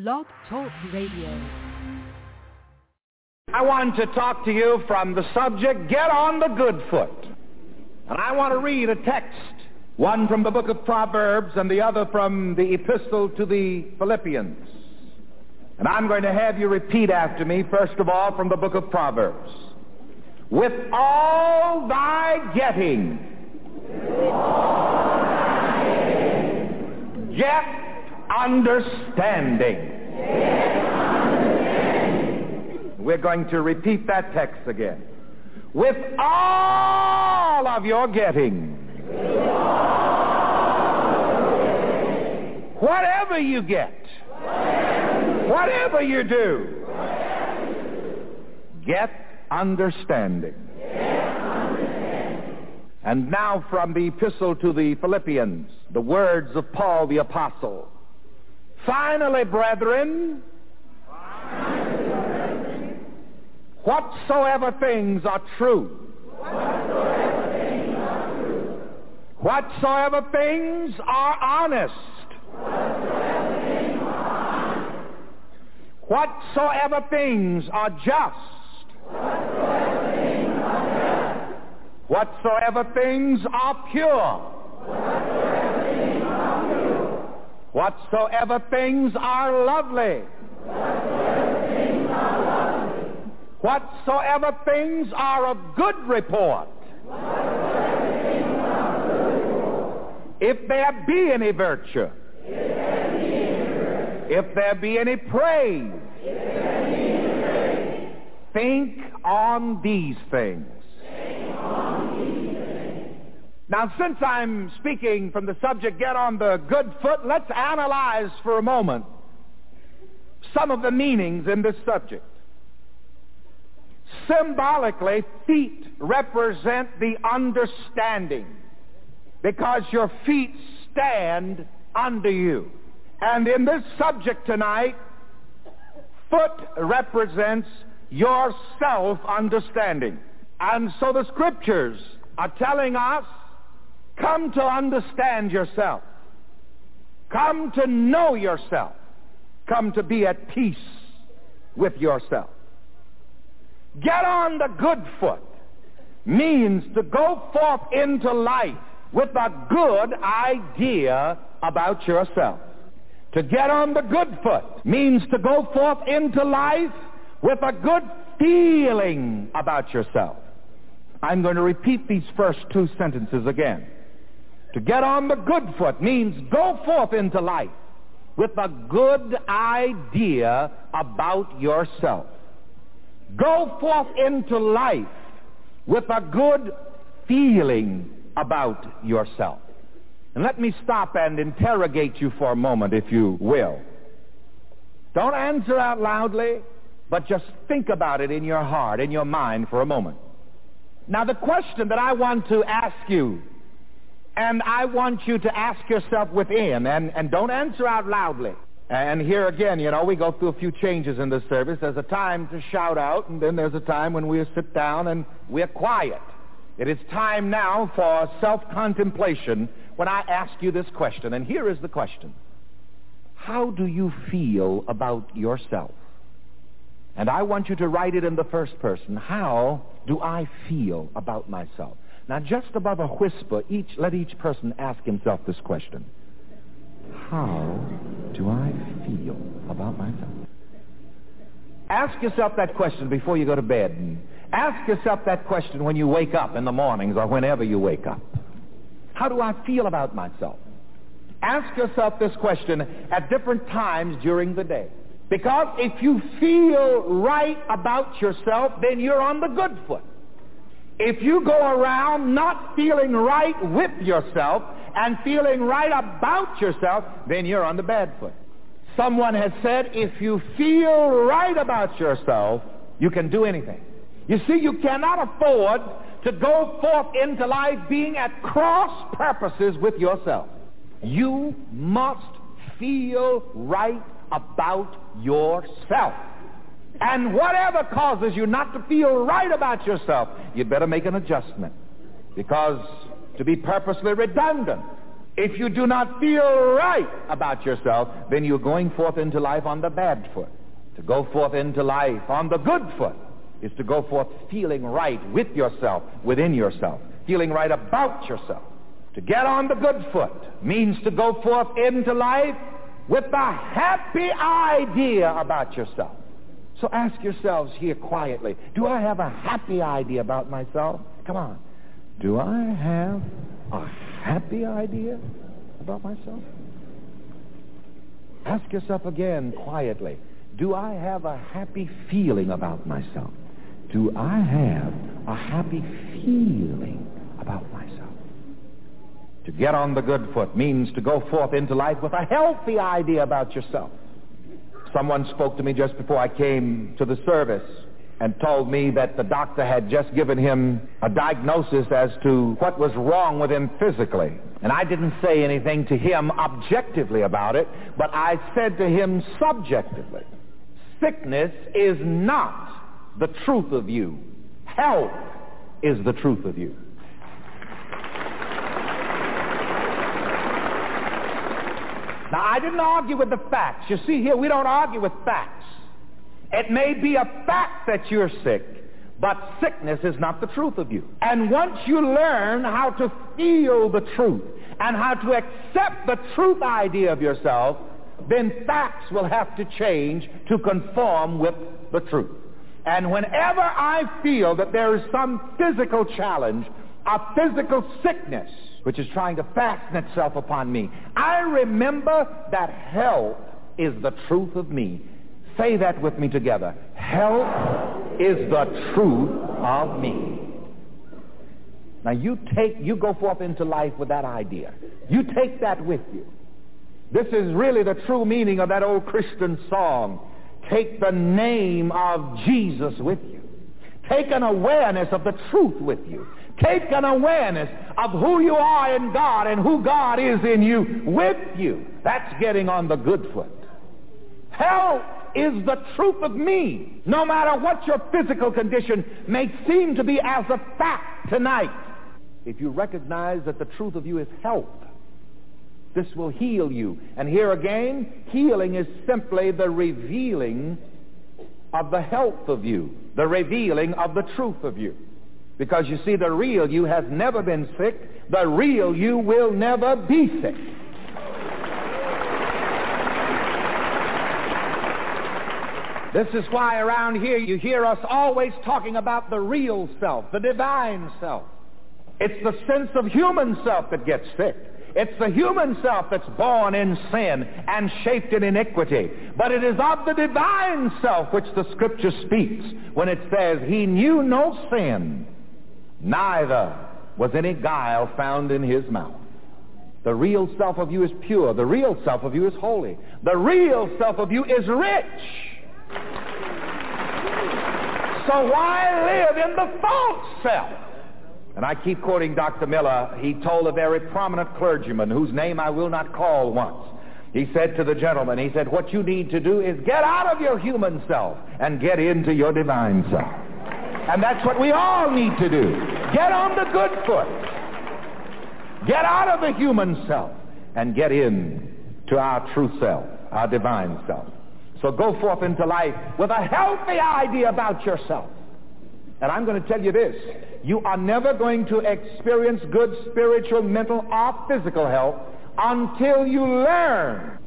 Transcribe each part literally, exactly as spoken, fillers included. Lock Talk Radio. I want to talk to you from the subject, Get on the Good Foot. And I want to read a text, one from the book of Proverbs and the other from the epistle to the Philippians. And I'm going to have you repeat after me, first of all, from the book of Proverbs. With all thy getting, With all thy getting. Get understanding. Get understanding. We're going to repeat that text again. With all of your getting, With all your getting. Whatever you get, whatever you do, get understanding. Get understanding. And now from the epistle to the Philippians, the words of Paul the Apostle. Finally, brethren, Finally, whatsoever things are true, whatsoever things are, true, whatsoever things are honest, whatsoever things are honest, whatsoever things are just, whatsoever things are, whatsoever things are pure, whatsoever things are, pure, whatsoever things are lovely, whatsoever things are, lovely, whatsoever things are of good report, whatsoever things are good report, if there be any virtue, if there be any, virtue, if there be any praise, if there be any, think on these things. Think on these things. Now, since I'm speaking from the subject, Get on the Good Foot, let's analyze for a moment some of the meanings in this subject. Symbolically, feet represent the understanding because your feet stand under you. And in this subject tonight, foot represents your self-understanding. And so the scriptures are telling us, come to understand yourself. Come to know yourself. Come to be at peace with yourself. Get on the good foot means to go forth into life with a good idea about yourself. To get on the good foot means to go forth into life with a good feeling about yourself. I'm going to repeat these first two sentences again. To get on the good foot means go forth into life with a good idea about yourself. Go forth into life with a good feeling about yourself. And let me stop and interrogate you for a moment, if you will. Don't answer out loudly, but just think about it in your heart, in your mind for a moment. Now the question that I want to ask you, and I want you to ask yourself within, and, and don't answer out loudly. And here again, you know, we go through a few changes in this service. There's a time to shout out, and then there's a time when we sit down and we're quiet. It is time now for self-contemplation when I ask you this question. And here is the question. How do you feel about yourself? And I want you to write it in the first person. How do I feel about myself? Now, just above a whisper, each let each person ask himself this question. How do I feel about myself? Ask yourself that question before you go to bed. And ask yourself that question when you wake up in the mornings or whenever you wake up. How do I feel about myself? Ask yourself this question at different times during the day. Because if you feel right about yourself, then you're on the good foot. If you go around not feeling right with yourself and feeling right about yourself, then you're on the bad foot. Someone has said, if you feel right about yourself, you can do anything. You see, you cannot afford to go forth into life being at cross purposes with yourself. You must feel right about yourself. And whatever causes you not to feel right about yourself, you'd better make an adjustment. Because to be purposely redundant, If you do not feel right about yourself, then you're going forth into life on the bad foot. To go forth into life on the good foot is to go forth feeling right with yourself, within yourself, feeling right about yourself. To get on the good foot means to go forth into life with a happy idea about yourself. So ask yourselves here quietly, do I have a happy idea about myself? Come on. Do I have a happy idea about myself? Ask yourself again quietly, do I have a happy feeling about myself? Do I have a happy feeling about myself? To get on the good foot means to go forth into life with a healthy idea about yourself. Someone spoke to me just before I came to the service and told me that the doctor had just given him a diagnosis as to what was wrong with him physically. And I didn't say anything to him objectively about it, but I said to him subjectively, sickness is not the truth of you. Health is the truth of you. Now, I didn't argue with the facts. You see here, we don't argue with facts. It may be a fact that you're sick, but sickness is not the truth of you. And once you learn how to feel the truth and how to accept the truth idea of yourself, then facts will have to change to conform with the truth. And whenever I feel that there is some physical challenge, a physical sickness, which is trying to fasten itself upon me, I remember that health is the truth of me. Say that with me together. Health is the truth of me. Now you take, you go forth into life with that idea. You take that with you. This is really the true meaning of that old Christian song. Take the name of Jesus with you. Take an awareness of the truth with you. Take an awareness of who you are in God and who God is in you with you. That's getting on the good foot. Health is the truth of me. No matter what your physical condition may seem to be as a fact tonight, if you recognize that the truth of you is health, this will heal you. And here again, healing is simply the revealing of the health of you, the revealing of the truth of you. Because you see, the real you has never been sick. The real you will never be sick. This is why around here you hear us always talking about the real self, the divine self. It's the sense of human self that gets sick. It's the human self that's born in sin and shaped in iniquity. But it is of the divine self which the scripture speaks when it says, he knew no sin, neither was any guile found in his mouth. The real self of you is pure. The real self of you is holy. The real self of you is rich. So why live in the false self? And I keep quoting Doctor Miller. He told a very prominent clergyman, whose name I will not call once, he said to the gentleman, he said, what you need to do is get out of your human self and get into your divine self. And that's what we all need to do. Get on the good foot. Get out of the human self and get in to our true self, our divine self. So go forth into life with a healthy idea about yourself. And I'm going to tell you this, you are never going to experience good spiritual, mental, or physical health until you learn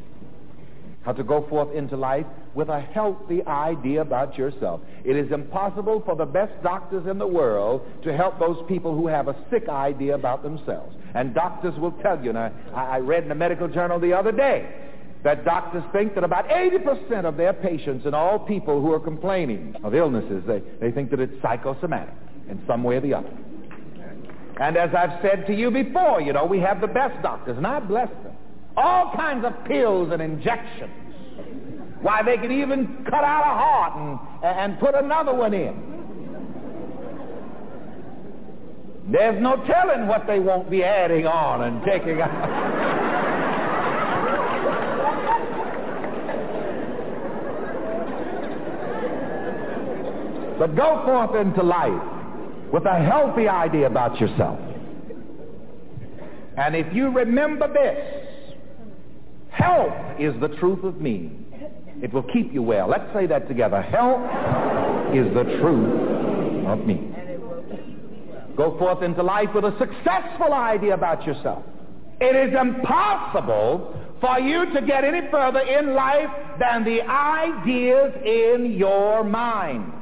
how to go forth into life with a healthy idea about yourself. It is impossible for the best doctors in the world to help those people who have a sick idea about themselves. And doctors will tell you, and I, I read in a medical journal the other day, that doctors think that about eighty percent of their patients and all people who are complaining of illnesses, they, they think that it's psychosomatic in some way or the other. And as I've said to you before, you know, we have the best doctors, and I bless them. All kinds of pills and injections. Why, they could even cut out a heart and, and put another one in. There's no telling what they won't be adding on and taking out. But go forth into life with a healthy idea about yourself. And if you remember this, help is the truth of me. It will keep you well. Let's say that together. Help is the truth of me. Go forth into life with a successful idea about yourself. It is impossible for you to get any further in life than the ideas in your mind.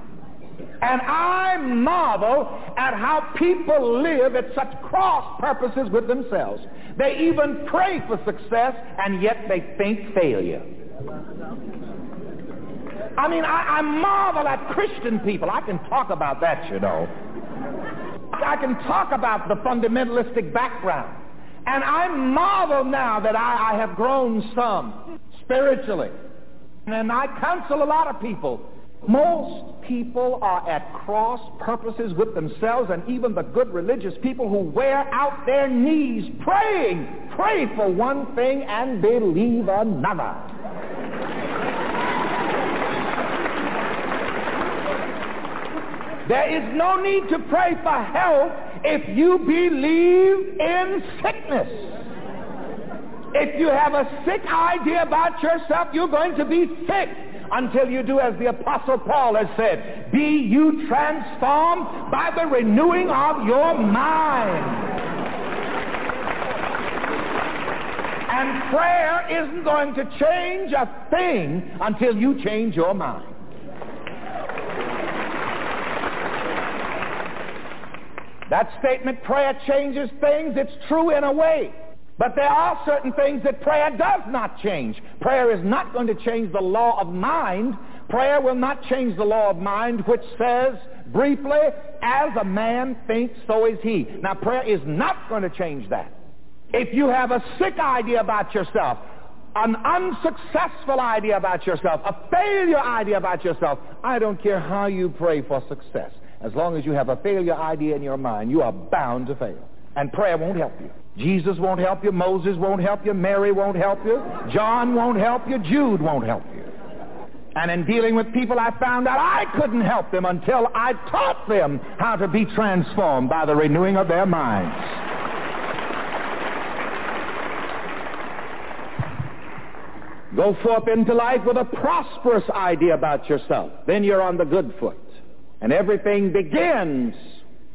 And I marvel at how people live at such cross purposes with themselves. They even pray for success, and yet they think failure. I mean, I, I marvel at Christian people. I can talk about that, you know. I can talk about the fundamentalistic background. And I marvel now that I, I have grown some spiritually. And I counsel a lot of people. Most people are at cross purposes with themselves, and even the good religious people who wear out their knees praying, pray for one thing and believe another. There is no need to pray for health if you believe in sickness. If you have a sick idea about yourself, you're going to be sick until you do as the Apostle Paul has said, be you transformed by the renewing of your mind. And prayer isn't going to change a thing until you change your mind. That statement, prayer changes things, it's true in a way. But there are certain things that prayer does not change. Prayer is not going to change the law of mind. Prayer will not change the law of mind, which says, briefly, as a man thinks, so is he. Now, prayer is not going to change that. If you have a sick idea about yourself, an unsuccessful idea about yourself, a failure idea about yourself, I don't care how you pray for success. As long as you have a failure idea in your mind, you are bound to fail. And prayer won't help you. Jesus won't help you. Moses won't help you. Mary won't help you. John won't help you. Jude won't help you. And in dealing with people, I found out I couldn't help them until I taught them how to be transformed by the renewing of their minds. Go forth into life with a prosperous idea about yourself. Then you're on the good foot. And everything begins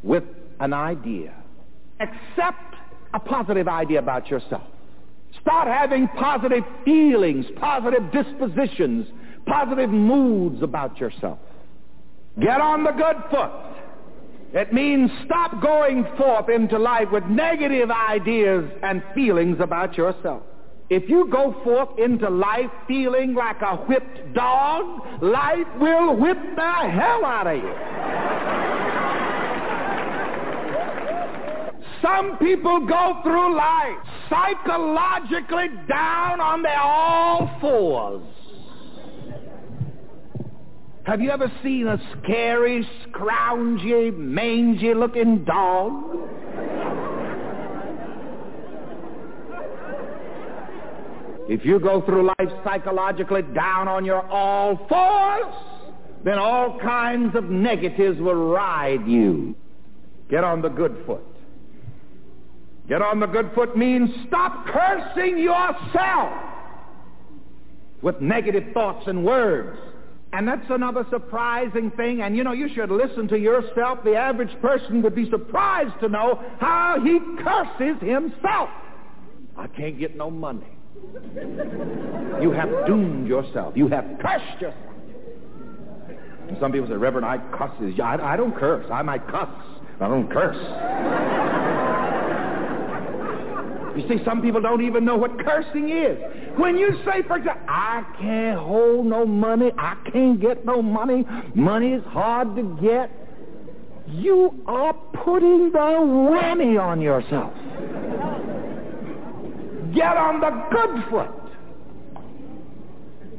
with an idea. Accept a positive idea about yourself. Start having positive feelings, positive dispositions, positive moods about yourself. Get on the good foot. It means stop going forth into life with negative ideas and feelings about yourself. If you go forth into life feeling like a whipped dog, life will whip the hell out of you. Some people go through life psychologically down on their all fours. Have you ever seen a scary, scroungy, mangy-looking dog? If you go through life psychologically down on your all fours, then all kinds of negatives will ride you. Get on the good foot. Get on the good foot means stop cursing yourself with negative thoughts and words. And that's another surprising thing. And you know, you should listen to yourself. The average person would be surprised to know how he curses himself. I can't get no money. You have doomed yourself. You have cursed yourself. And some people say, Reverend, I cusses. I, I don't curse. I might cuss. I don't curse. You see, some people don't even know what cursing is. When you say, for example, I can't hold no money, I can't get no money, money is hard to get, you are putting the whammy on yourself. Get on the good foot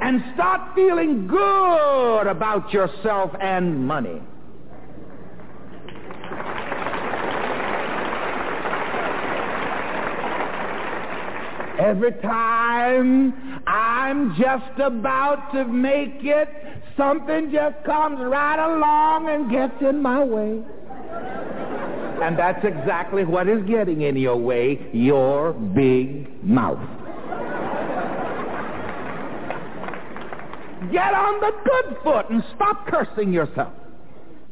and start feeling good about yourself and money. Every time I'm just about to make it, something just comes right along and gets in my way. And that's exactly what is getting in your way, your big mouth. Get on the good foot and stop cursing yourself.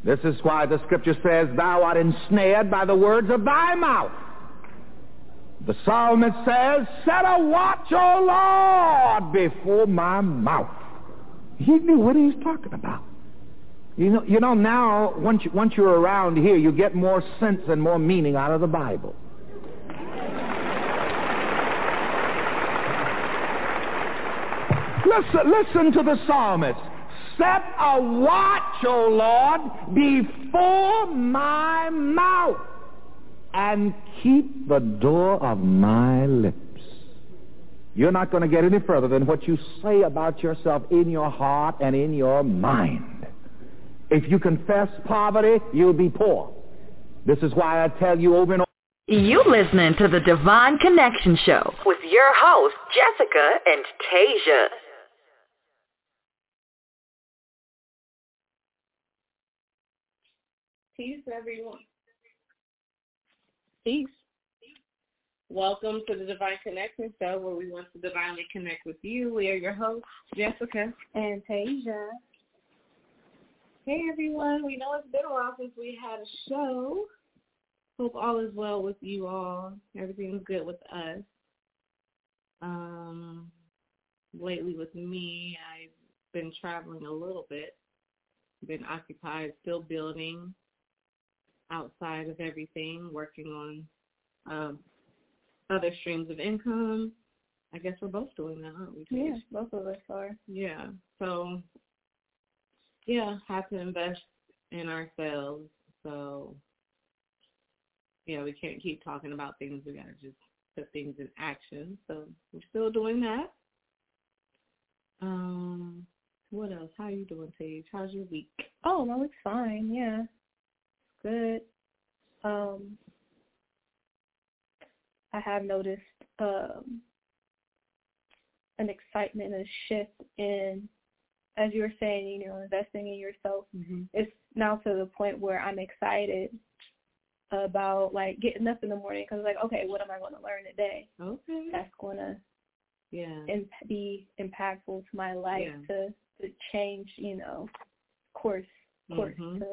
This is why the scripture says, thou art ensnared by the words of thy mouth. The psalmist says, set a watch, O Lord, before my mouth. He knew what he was talking about. You know, you know now, once, you, once you're around here, you get more sense and more meaning out of the Bible. Listen, listen to the psalmist. Set a watch, O Lord, before my mouth, and keep the door of my lips. You're not going to get any further than what you say about yourself in your heart and in your mind. If you confess poverty, you'll be poor. This is why I tell you over and over. You're listening to the Divine Connection Show with your hosts, Jessica and Tasia. Peace, everyone. Peace. Welcome to the Divine Connection Show, where we want to divinely connect with you. We are your hosts, Jessica and Tasia. Hey, everyone. We know it's been a while since we had a show. Hope all is well with you all. Everything's good with us. Um, lately with me, I've been traveling a little bit, been occupied, still building outside of everything, working on um, other streams of income. I guess we're both doing that, aren't we? Yeah, both of us are. Yeah. So, yeah, have to invest in ourselves. So, yeah, we can't keep talking about things. We got to just put things in action. So we're still doing that. Um, what else? How are you doing, Paige? How's your week? Oh, my week's fine, yeah. Good. Um, I have noticed um, an excitement and a shift in, as you were saying, you know, investing in yourself. Mm-hmm. It's now to the point where I'm excited about, like, getting up in the morning because, like, okay, what am I going to learn today? Okay. That's going to yeah. imp- be impactful to my life yeah. to, to change, you know, course, course mm-hmm. to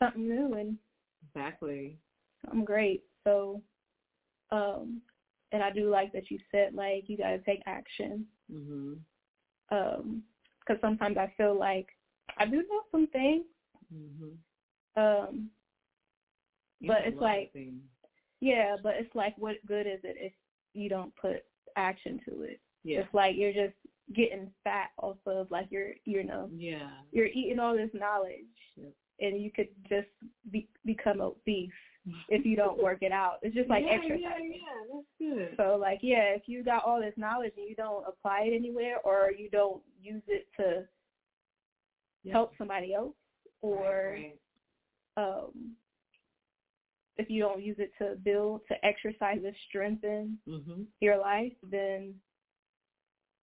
something new and exactly something great. So, um, and I do like that you said, like, you gotta take action. Mm-hmm. Um, because sometimes I feel like I do know some things, mm-hmm. um, you but it's like, things. yeah, but it's like, what good is it if you don't put action to it? Yeah. It's like you're just getting fat off of, like, you're, you know, yeah, you're eating all this knowledge. Yep. And you could just be, become obese if you don't work it out. It's just like yeah, exercising. Yeah, yeah, that's good. So, like, yeah, if you got all this knowledge and you don't apply it anywhere, or you don't use it to yeah. help somebody else, or right, right. Um, if you don't use it to build, to exercise and strengthen mm-hmm. your life, then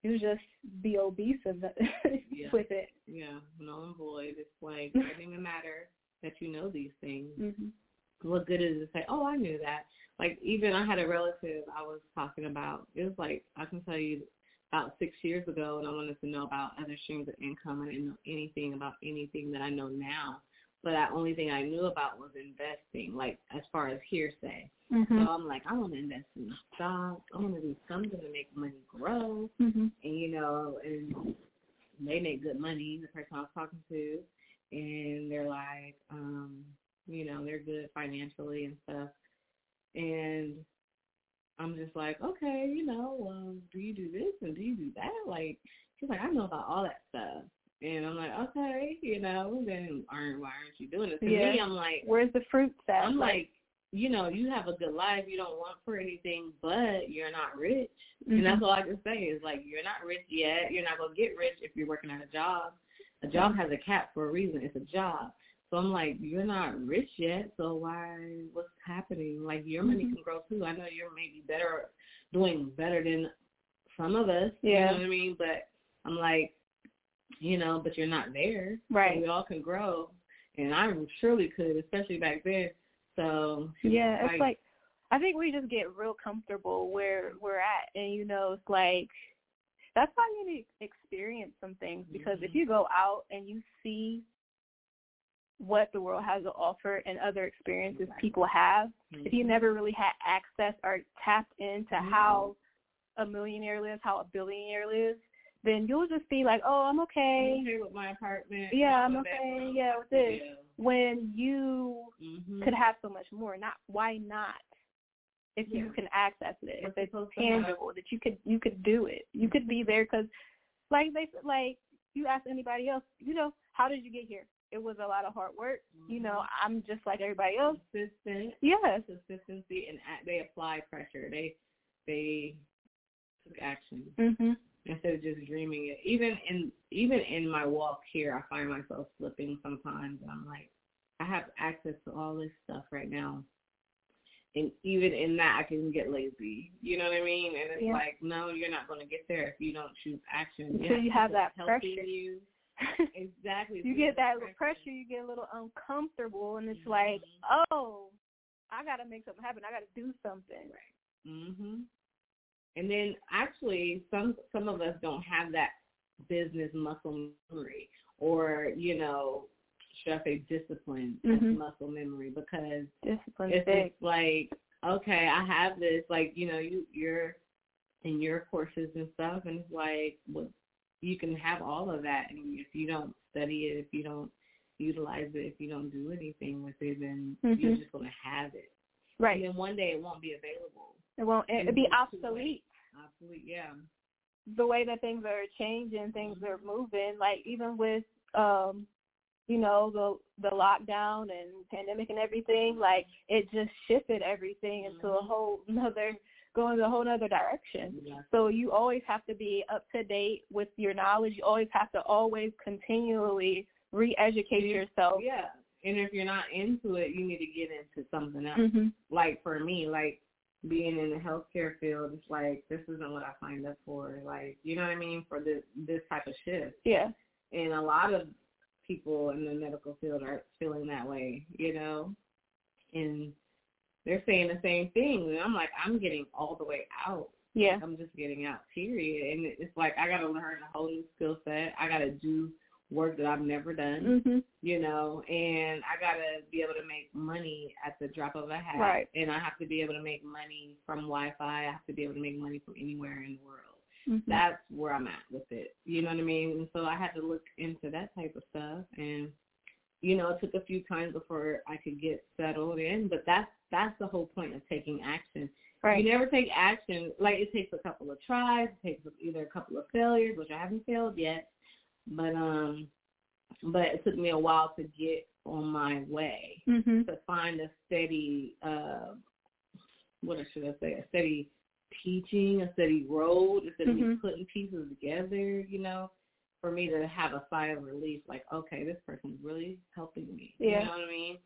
you just be obese of the, yeah. with it. Yeah, null and void. It's like, it doesn't even matter that you know these things. Mm-hmm. What good is it to say, oh, I knew that? Like, even I had a relative I was talking about. It was like, I can tell you about six years ago, and I wanted to know about other streams of income. I didn't know anything about anything that I know now. But the only thing I knew about was investing, like, as far as hearsay. Mm-hmm. So I'm like, I want to invest in stocks. I want to do something to make money grow. Mm-hmm. And, you know, and they make good money, the person I was talking to. And they're like, um, you know, they're good financially and stuff. And I'm just like, okay, you know, well, do you do this and do you do that? Like, she's like, I know about all that stuff. And I'm like, okay, you know, then aren't, why aren't you doing it? To yeah. me, I'm like, where's the fruit set? I'm like, like, you know, you have a good life. You don't want for anything, but you're not rich. Mm-hmm. And that's all I can say is, like, you're not rich yet. You're not going to get rich if you're working at a job. A job has a cap for a reason. It's a job. So I'm like, you're not rich yet, so why, what's happening? Like, your money mm-hmm. can grow, too. I know you're maybe better, doing better than some of us. Yeah. You know what I mean? But I'm like, you know, but you're not there. Right. So we all can grow. And I surely could, especially back then. So yeah, it's like, like I think we just get real comfortable where we're at, and you know, it's like that's why you need to experience some things, because mm-hmm. if you go out and you see what the world has to offer and other experiences right. people have, mm-hmm. if you never really had access or tapped into mm-hmm. how a millionaire lives, how a billionaire lives, then you'll just be like, oh, I'm okay. I'm okay with my apartment. Yeah, I'm okay. Yeah, with this. Yeah. When you mm-hmm. could have so much more, not why not? If yeah. you can access it, if it's tangible, that you could you could do it, you could be there. Because, like they like you ask anybody else, you know, how did you get here? It was a lot of hard work. Mm-hmm. You know, I'm just like everybody else. Consistent. Yes. Consistency, and they apply pressure. They they took action. Mm-hmm. Instead of just dreaming it. Even in even in my walk here, I find myself slipping sometimes. I'm like, I have access to all this stuff right now. And even in that, I can get lazy. You know what I mean? And it's yeah. like, no, you're not going to get there if you don't choose action. So you have that pressure. You. Exactly. You get that pressure. pressure, you get a little uncomfortable, and it's mm-hmm. like, oh, I got to make something happen. I got to do something. Right. Mm-hmm. And then actually some some of us don't have that business muscle memory, or, you know, should I say discipline mm-hmm. as muscle memory, because discipline it's big. Just like, okay, I have this, like, you know, you, you're in your courses and stuff, and it's like, well, you can have all of that, and if you don't study it, if you don't utilize it, if you don't do anything with it, then mm-hmm. you're just going to have it. Right. And then one day it won't be available. It won't it, it'd be obsolete. Obsolete, yeah. The way that things are changing, things mm-hmm. are moving, like even with um you know, the the lockdown and pandemic and everything, like it just shifted everything into mm-hmm. a whole another, going a whole other direction. Yeah. So you always have to be up to date with your knowledge. You always have to always continually re-educate mm-hmm. yourself. Yeah. And if you're not into it, you need to get into something else. Mm-hmm. Like for me, like being in the healthcare field, it's like, this isn't what I signed up for. Like, you know what I mean? For this, this type of shift. Yeah. And a lot of people in the medical field are feeling that way, you know, and they're saying the same thing. And I'm like, I'm getting all the way out. Yeah. Like, I'm just getting out, period. And it's like, I got to learn a whole new skill set. I got to do work that I've never done, mm-hmm. you know, and I got to be able to make money at the drop of a hat. Right. And I have to be able to make money from Wi-Fi. I have to be able to make money from anywhere in the world. Mm-hmm. That's where I'm at with it. You know what I mean? And so I had to look into that type of stuff. And, you know, it took a few times before I could get settled in. But that's, that's the whole point of taking action. Right. You never take action. Like, it takes a couple of tries. It takes either a couple of failures, which I haven't failed yet. But um, but it took me a while to get on my way, mm-hmm. to find a steady, uh, what should I say, a steady teaching, a steady road, a steady mm-hmm. putting pieces together, you know, for me to have a sigh of relief, like, okay, this person's really helping me. Yeah. You know what I mean?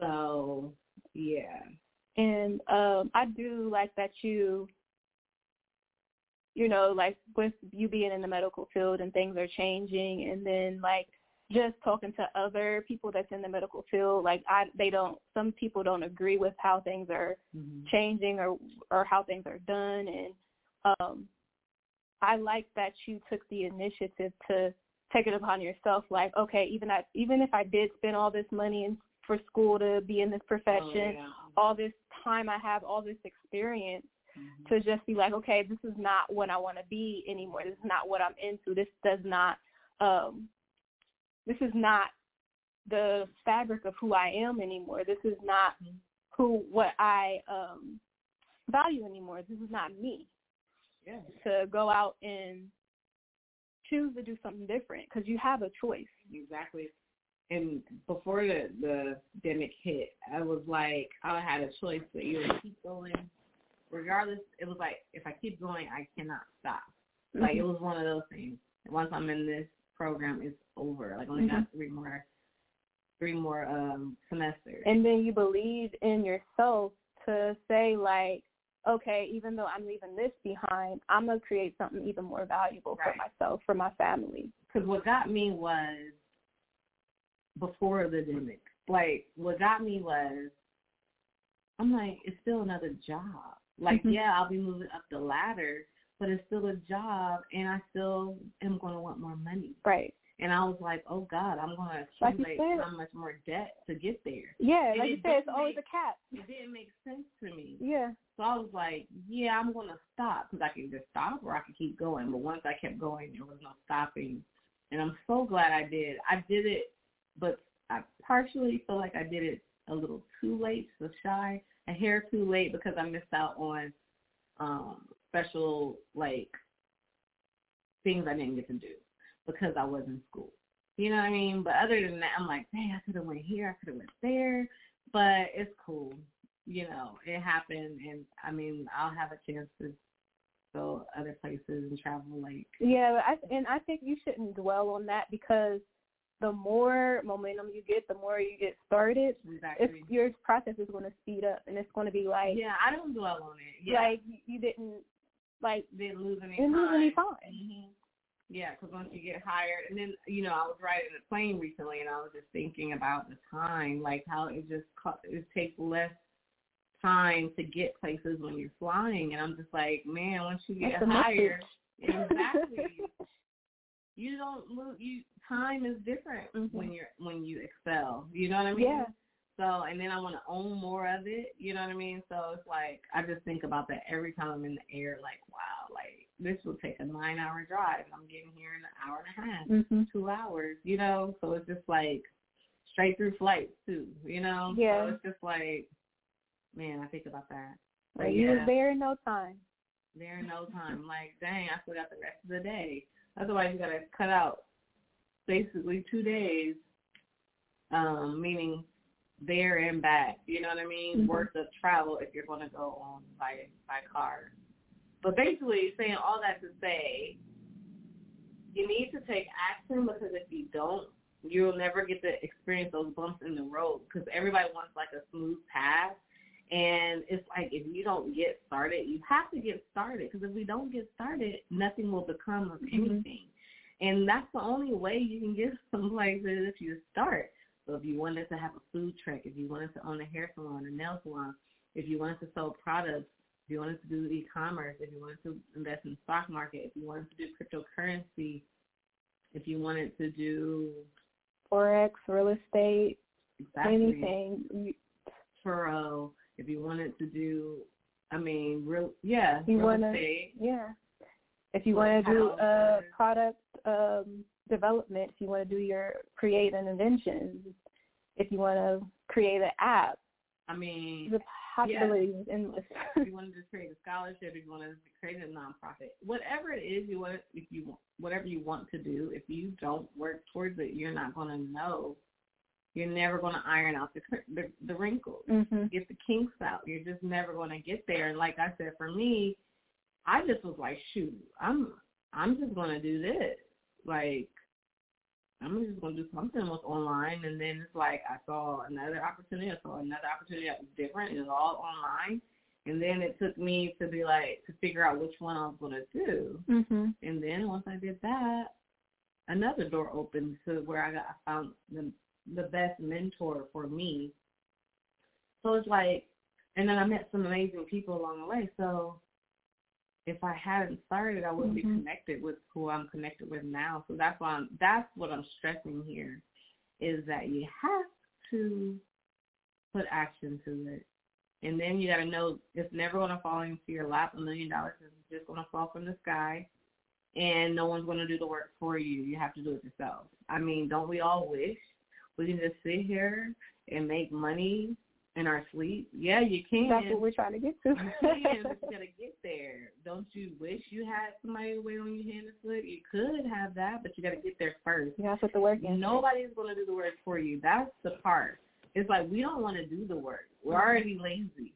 So, yeah. And um, I do like that you... you know, like with you being in the medical field and things are changing, and then like just talking to other people that's in the medical field, like I, they don't, some people don't agree with how things are mm-hmm. changing or, or how things are done. And um, I like that you took the initiative to take it upon yourself. Like, okay, even I, even if I did spend all this money in, for school to be in this profession, oh, yeah. all this time I have, all this experience, mm-hmm. to just be like, okay, this is not what I want to be anymore. This is not what I'm into. This does not, um, this is not the fabric of who I am anymore. This is not mm-hmm. who, what I um, value anymore. This is not me. Yeah. To go out and choose to do something different, because you have a choice. Exactly. And before the, the pandemic hit, I was like, I had a choice that you would keep going. Regardless, it was like, if I keep going, I cannot stop. Mm-hmm. Like, it was one of those things. Once I'm in this program, it's over. Like, I only mm-hmm. got three more, three more um, semesters. And then you believe in yourself to say, like, okay, even though I'm leaving this behind, I'm going to create something even more valuable right. for myself, for my family. Because what got me was, before the pandemic, like, what got me was, I'm like, it's still another job. Like, mm-hmm. yeah, I'll be moving up the ladder, but it's still a job, and I still am going to want more money. Right. And I was like, oh, God, I'm going to accumulate like so much more debt to get there. Yeah, and like you said, it's always make, a cap. It didn't make sense to me. Yeah. So I was like, yeah, I'm going to stop, because I can just stop or I can keep going. But once I kept going, there was no stopping. And I'm so glad I did. I did it, but I partially feel like I did it a little too late, so shy, a hair too late, because I missed out on um, special, like, things I didn't get to do because I was in school. You know what I mean? But other than that, I'm like, dang, I could have went here, I could have went there, but it's cool. You know, it happened, and, I mean, I'll have a chance to go other places and travel, like. Yeah, I, and I think you shouldn't dwell on that, because the more momentum you get, the more you get started, exactly. it's, your process is going to speed up, and it's going to be like. Yeah, I don't dwell on it. Yeah. Like, you didn't, like. Didn't lose any didn't time. Didn't lose any time. Mm-hmm. Yeah, because once you get hired, and then, you know, I was riding a plane recently, and I was just thinking about the time, like how it just it takes less time to get places when you're flying, and I'm just like, man, once you get hired, exactly. You don't lose, you, time is different mm-hmm. when you're, when you excel, you know what I mean? Yeah. So, and then I want to own more of it, you know what I mean? So it's like, I just think about that every time I'm in the air, like, wow, like this will take a nine hour drive. I'm getting here in an hour and a half, mm-hmm. two hours, you know? So it's just like straight through flights too, you know? Yeah. So it's just like, man, I think about that. But like, yeah. There in no time. There in no time. Like, dang, I still got the rest of the day. Otherwise, you got to cut out basically two days, um, meaning there and back, you know what I mean, mm-hmm. worth of travel if you're going to go on by, by car. But basically, saying all that to say, you need to take action, because if you don't, you'll never get to experience those bumps in the road, because everybody wants, like, a smooth path. And it's like, if you don't get started, you have to get started, because if we don't get started, nothing will become of anything. Mm-hmm. And that's the only way you can get some places, if you start. So if you wanted to have a food truck, if you wanted to own a hair salon, a nail salon, if you wanted to sell products, if you wanted to do e-commerce, if you wanted to invest in the stock market, if you wanted to do cryptocurrency, if you wanted to do Forex, real estate, exactly. anything. Furrow. If you wanted to do, I mean, real, yeah, you real wanna, estate. Yeah. If you want to do uh, product um, development, if you want to do your create an invention, if you want to create an app. I mean, the possibilities yeah. endless. If you want to just create a scholarship, if you want to create a nonprofit, whatever it is you want, if you whatever you want to do, if you don't work towards it, you're not going to know. You're never going to iron out the the, the wrinkles, mm-hmm. get the kinks out. You're just never going to get there. And like I said, for me, I just was like, shoot, I'm I'm just going to do this. Like, I'm just going to do something with online. And then it's like I saw another opportunity. I saw another opportunity that was different. It was all online. And then it took me to be like, to figure out which one I was going to do. Mm-hmm. And then once I did that, another door opened to where I got I found the the best mentor for me. So it's like, and then I met some amazing people along the way. So if I hadn't started, I wouldn't mm-hmm. be connected with who I'm connected with now. So that's why I'm, that's what I'm stressing here, is that you have to put action to it. And then you got to know it's never going to fall into your lap. A million dollars is just going to fall from the sky, and no one's going to do the work for you. You have to do it yourself. I mean, don't we all wish we can just sit here and make money in our sleep? Yeah, you can. That's what we're trying to get to. You can, but you got to get there. Don't you wish you had somebody to wait on your hand and foot? You could have that, but you got to get there first. You have to put the work in. Nobody's going to do the work for you. That's the part. It's like, we don't want to do the work. We're already lazy.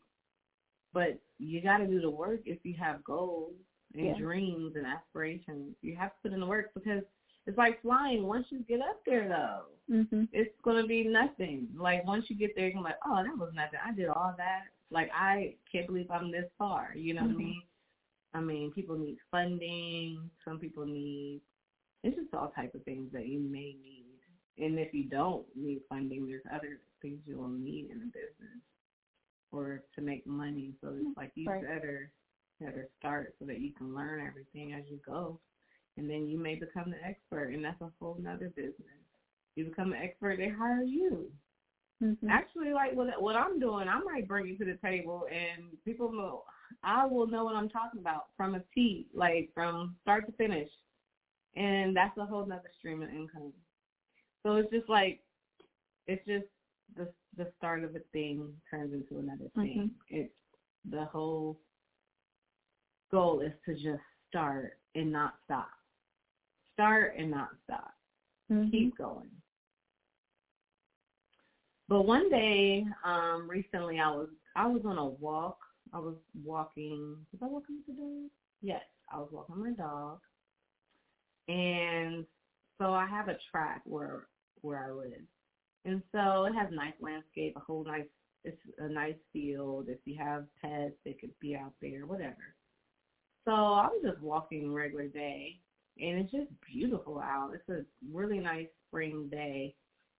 But you got to do the work if you have goals and yeah. dreams and aspirations. You have to put in the work, because it's like flying. Once you get up there, though, mm-hmm. it's going to be nothing. Like, once you get there, you're like, oh, that was nothing. I did all that. Like, I can't believe I'm this far. You know mm-hmm. what I mean? I mean, people need funding. Some people need – it's just all type of things that you may need. And if you don't need funding, there's other things you will need in a business. or to make money. So it's like you right. better better start so that you can learn everything as you go. And then you may become the expert, and that's a whole nother business. You become an expert, they hire you. Mm-hmm. Actually, like what, what I'm doing, I might bring you to the table, and people know, I will know what I'm talking about from a T, like from start to finish. And that's a whole nother stream of income. So it's just like, it's just the the start of a thing turns into another thing. Mm-hmm. It's the whole goal is to just start and not stop. Start and not stop. Mm-hmm. Keep going. But one day, um, recently, I was I was on a walk. I was walking. Was I walking with the dog? Yes, I was walking my dog. And so I have a track where where I live. And so it has a nice landscape, a whole nice, it's a nice field. If you have pets, they could be out there, whatever. So I was just walking regular day, and it's just beautiful out. It's a really nice spring day.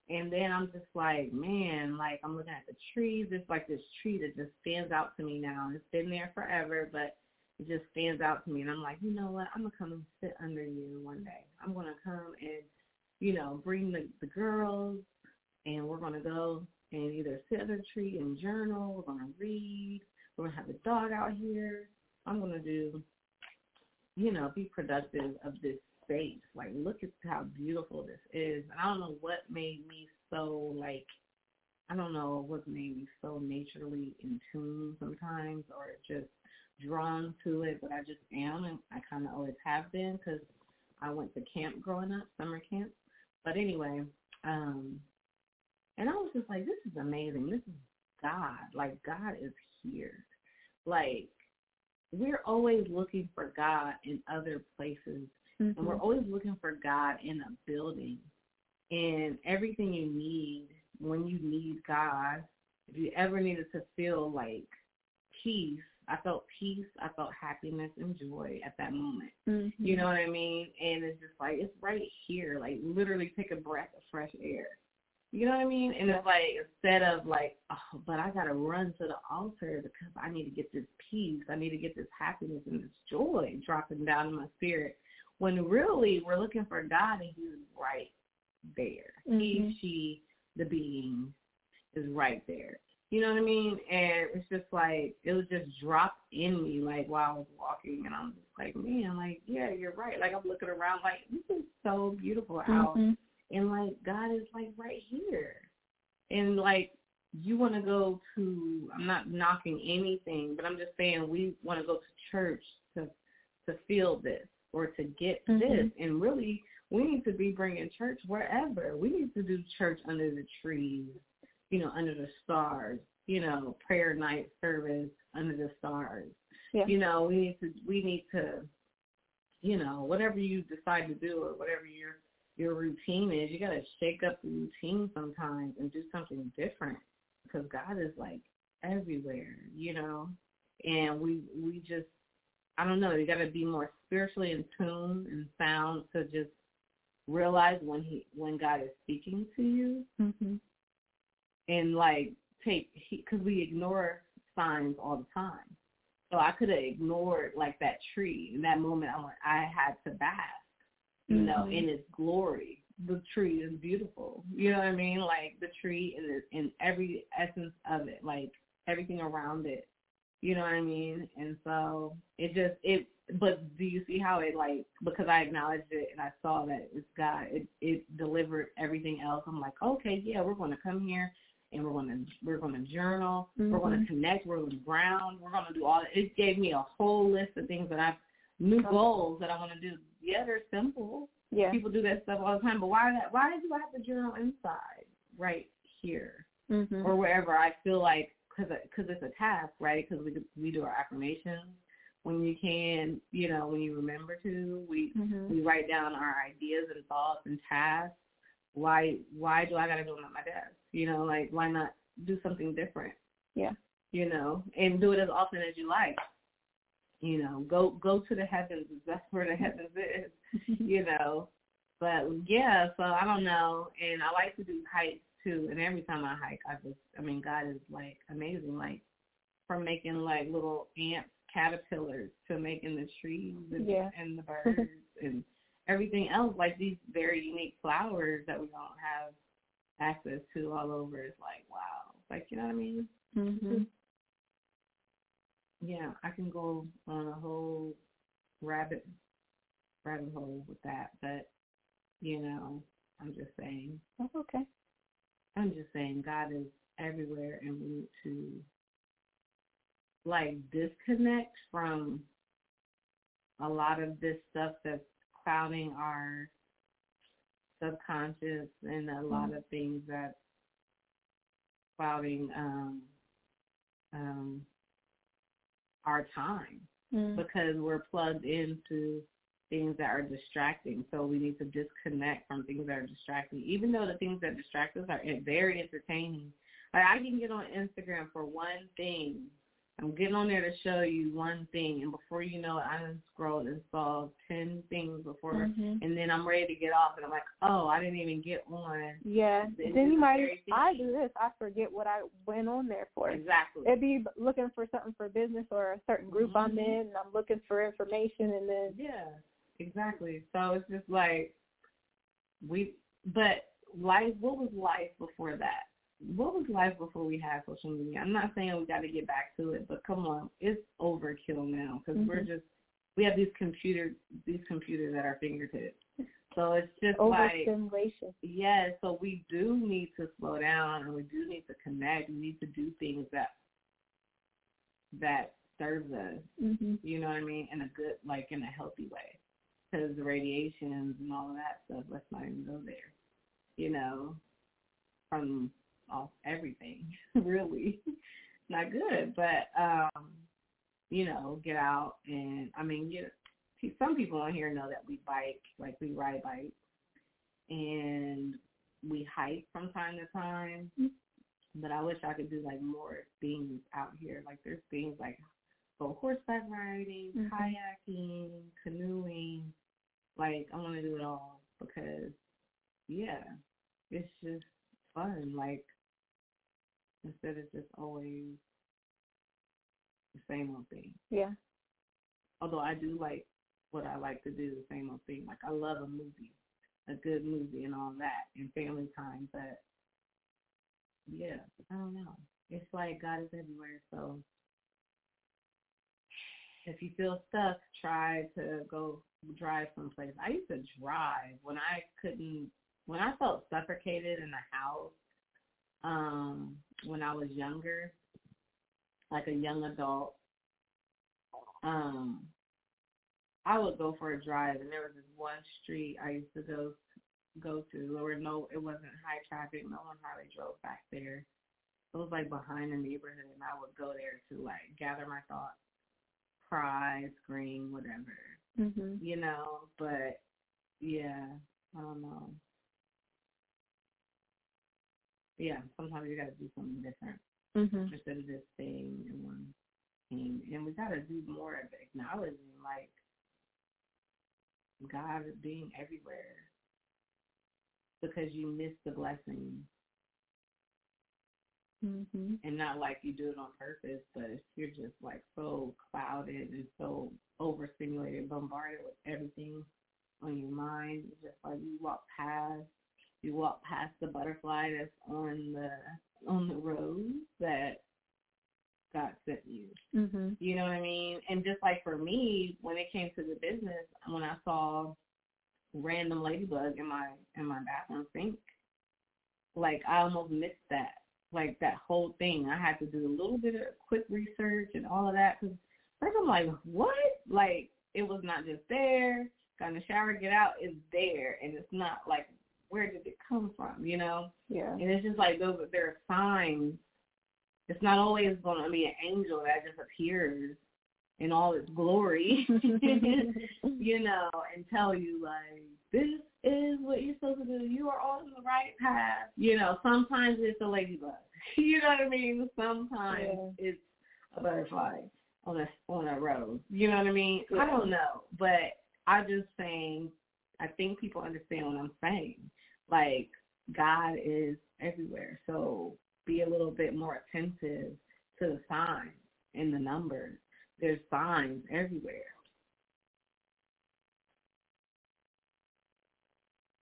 And then I'm just like, man, like I'm looking at the trees. It's like this tree that just stands out to me now. It's been there forever, but it just stands out to me. And I'm like, you know what? I'm going to come and sit under you one day. I'm going to come and, you know, bring the, the girls. And we're going to go and either sit under a tree and journal. We're going to read. We're going to have a dog out here. I'm going to do, you know, be productive of this space. Like, look at how beautiful this is. And I don't know what made me so, like, I don't know what made me so naturally in tune sometimes or just drawn to it. But I just am, and I kind of always have been because I went to camp growing up, summer camp. But anyway, um... and I was just like, this is amazing. This is God. Like, God is here. Like, we're always looking for God in other places. Mm-hmm. And we're always looking for God in a building. And everything you need, when you need God, if you ever needed to feel, like, peace, I felt peace, I felt happiness and joy at that moment. Mm-hmm. You know what I mean? And it's just like, it's right here. Like, literally take a breath of fresh air. You know what I mean? And it's like, instead of like, oh, but I got to run to the altar because I need to get this peace. I need to get this happiness and this joy dropping down in my spirit. When really we're looking for God and he's right there. Mm-hmm. He, she, the being is right there. You know what I mean? And it's just like, it was just dropped in me like while I was walking. And I'm just like, man, like, yeah, you're right. Like I'm looking around like, this is so beautiful out. Mm-hmm. And, like, God is, like, right here. And, like, you want to go to, I'm not knocking anything, but I'm just saying we want to go to church to to feel this or to get mm-hmm. this. And, really, we need to be bringing church wherever. We need to do church under the trees, you know, under the stars, you know, prayer night service under the stars. Yeah. You know, we need to, we need to, you know, whatever you decide to do or whatever you're, your routine is, you got to shake up the routine sometimes and do something different because God is like everywhere, you know, and we, we just, I don't know, you got to be more spiritually in tune and sound to just realize when he, when God is speaking to you mm-hmm. and like take, he, cause we ignore signs all the time. So I could have ignored like that tree in that moment. I went, I had to bath. You know, in its glory, the tree is beautiful. You know what I mean? Like the tree and in every essence of it, like everything around it. You know what I mean? And so it just it. But do you see how it like? Because I acknowledged it and I saw that it's God. It it delivered everything else. I'm like, okay, yeah, we're going to come here and we're going to we're going to journal. Mm-hmm. We're going to connect. We're going to ground. We're going to do all. That. It gave me a whole list of things that I've. New goals that I want to do. Yeah, they're simple. Yeah. People do that stuff all the time. But why that? Why do I have to journal inside right here mm-hmm. or wherever I feel like because because it's a task, right? Because we we do our affirmations when you can, you know, when you remember to. We mm-hmm. we write down our ideas and thoughts and tasks. Why why do I got to do them at my desk? You know, like why not do something different? Yeah. You know, and do it as often as you like. You know, go go to the heavens. That's where the heavens is, you know. But, yeah, so I don't know. And I like to do hikes, too. And every time I hike, I just, I mean, God is, like, amazing. Like, from making like little ants, caterpillars, to making the trees and, yeah. and the birds and everything else, like these very unique flowers that we don't have access to all over. Is like, wow. Like, you know what I mean? Mm-hmm. Yeah, I can go on a whole rabbit rabbit hole with that, but, you know, I'm just saying. That's okay. I'm just saying God is everywhere, and we need to, like, disconnect from a lot of this stuff that's clouding our subconscious and a lot mm-hmm. of things that's clouding um, um, our time mm-hmm. because we're plugged into things that are distracting. So we need to disconnect from things that are distracting, even though the things that distract us are very entertaining. Like, I can get on Instagram for one thing. I'm getting on there to show you one thing, and before you know it, I done scrolled and saw ten things before, mm-hmm. and then I'm ready to get off, and I'm like, oh, I didn't even get on. Yeah, then, then you might, I do this, I forget what I went on there for. Exactly. It'd be looking for something for business or a certain group mm-hmm. I'm in, and I'm looking for information, and then. Yeah, exactly. So it's just like, we, but life, what was life before that? What was life before we had social media? I'm not saying we got to get back to it, but come on, it's overkill now because mm-hmm. we're just we have these computers, these computers at our fingertips. So it's just like yeah. So we do need to slow down, and we do need to connect. We need to do things that that serves us. Mm-hmm. You know what I mean? In a good, like in a healthy way, because the radiations and all of that stuff. Let's not even go there. You know, from off everything, really. Not good, but, um, you know, get out and, I mean, get, some people on here know that we bike, like we ride bikes, and we hike from time to time, but I wish I could do, like, more things out here. Like, there's things like go horseback riding, mm-hmm. kayaking, canoeing. Like, I want to do it all because, yeah, it's just fun. Like, instead of just always the same old thing. Yeah. Although I do like what I like to do, the same old thing. Like, I love a movie, a good movie and all that, and family time. But, yeah, I don't know. It's like God is everywhere. So if you feel stuck, try to go drive someplace. I used to drive when I couldn't, when I felt suffocated in the house. Um, when I was younger, like a young adult, um, I would go for a drive, and there was this one street I used to go go to. There were no, it wasn't high traffic. No one hardly drove back there. It was like behind the neighborhood, and I would go there to like gather my thoughts, cry, scream, whatever, mm-hmm. you know. But yeah, I don't know. Yeah, sometimes you got to do something different mm-hmm. instead of this thing and one thing. And we got to do more of acknowledging, like, God being everywhere because you miss the blessing. Mm-hmm. And not like you do it on purpose, but you're just, like, so clouded and so overstimulated, bombarded with everything on your mind. It's just like you walk past. You walk past the butterfly that's on the on the road that God sent you. Mm-hmm. You know what I mean? And just like for me, when it came to the business, when I saw random ladybug in my in my bathroom sink, like I almost missed that. Like that whole thing, I had to do a little bit of quick research and all of that. Because first I'm like, what? Like it was not just there. Got in the shower, get out. It's there, and it's not like. Where did it come from, you know? Yeah. And it's just like those, there are signs. It's not always going to be an angel that just appears in all its glory, you know, and tell you, like, this is what you're supposed to do. You are on the right path. You know, sometimes it's a ladybug. You know what I mean? Sometimes yeah. it's a butterfly on a, on a road. You know what I mean? Yeah. I don't know. But I'm just saying, I think people understand what I'm saying. Like, God is everywhere. So be a little bit more attentive to the signs. in the numbers. There's signs everywhere.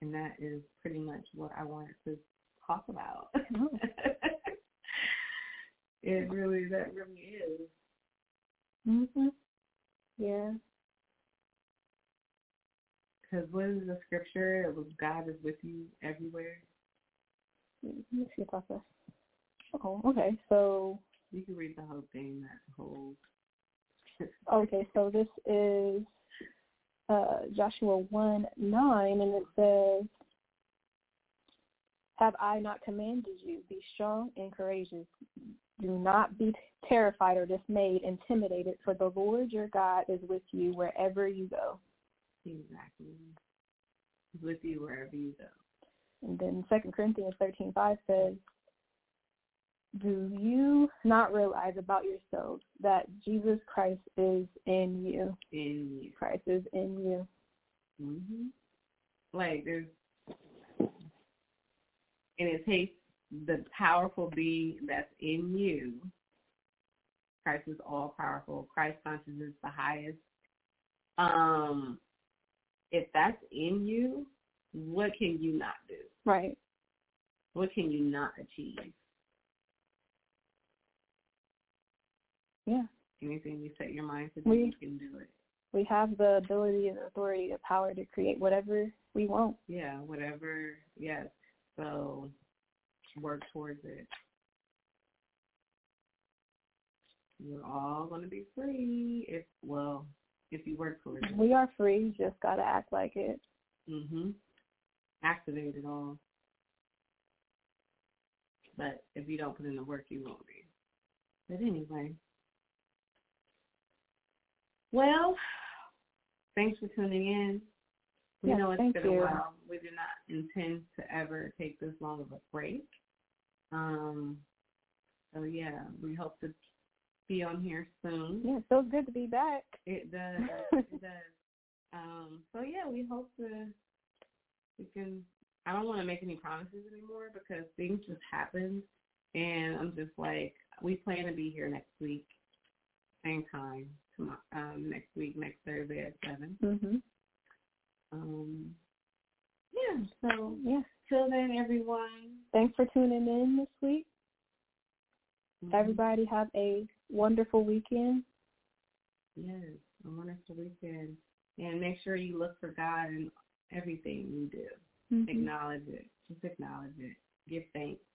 And that is pretty much what I wanted to talk about. It really, that really is. Mm-hmm. Yeah. Because what is the scripture? It was God is with you everywhere. Let me see about this. Oh, okay. So you can read the whole thing. That whole. Okay, so this is uh, Joshua one nine, and it says, "Have I not commanded you? Be strong and courageous. Do not be terrified or dismayed, intimidated, for the Lord your God is with you wherever you go." Exactly. He's with you wherever you go. And then Second Corinthians thirteen five says, "Do you not realize about yourselves that Jesus Christ is in you? In you, Christ is in you." Mm-hmm. Like there's, and it takes the powerful being that's in you. Christ is all powerful. Christ consciousness is the highest. Um. If that's in you, what can you not do? Right. What can you not achieve? Yeah. Anything you set your mind to do, we, you can do it. We have the ability and authority, the power to create whatever we want. Yeah, whatever. Yes. So work towards it. You're all going to be free if, well, if you work towards it. We are free. Just got to act like it. Mm-hmm. Activate it all. But if you don't put in the work, you won't be. But anyway. Well, thanks for tuning in. We yes, know it's been you. a while. We do not intend to ever take this long of a break. Um. So, yeah, we hope to be on here soon. Yeah, it feels good to be back. It does. It does. Um, so, yeah, we hope to, we can, I don't want to make any promises anymore because things just happen. And I'm just like, we plan to be here next week, same time. Um, next week, next Thursday at seven. Mm-hmm. Um, yeah, so yeah. Till then, everyone. Thanks for tuning in this week. Mm-hmm. Everybody have a wonderful weekend. Yes, a wonderful weekend. And make sure you look for God in everything you do. Mm-hmm. Acknowledge it. Just acknowledge it. Give thanks.